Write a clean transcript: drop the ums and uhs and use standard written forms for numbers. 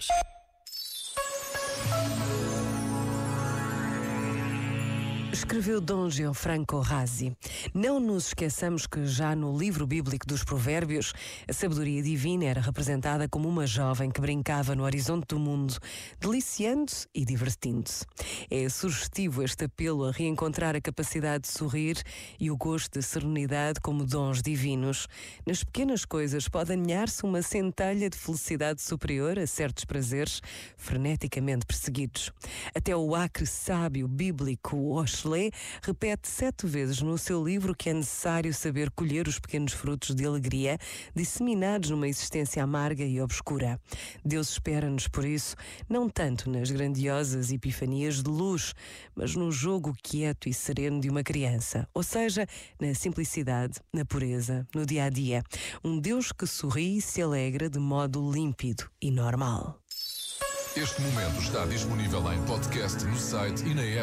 News. Escreveu Dom Gianfranco Razi: não nos esqueçamos que já no livro bíblico dos Provérbios, a sabedoria divina era representada como uma jovem que brincava no horizonte do mundo, deliciando-se e divertindo-se. É sugestivo este apelo a reencontrar a capacidade de sorrir e o gosto de serenidade como dons divinos. Nas pequenas coisas pode aninhar-se uma centelha de felicidade superior a certos prazeres freneticamente perseguidos. Até o acre sábio bíblico Osh Lê repete 7 vezes no seu livro que é necessário saber colher os pequenos frutos de alegria disseminados numa existência amarga e obscura. Deus espera-nos, por isso, não tanto nas grandiosas epifanias de luz, mas no jogo quieto e sereno de uma criança, ou seja, na simplicidade, na pureza, no dia-a-dia. Um Deus que sorri e se alegra de modo límpido e normal. Este momento está disponível em podcast no site e na app.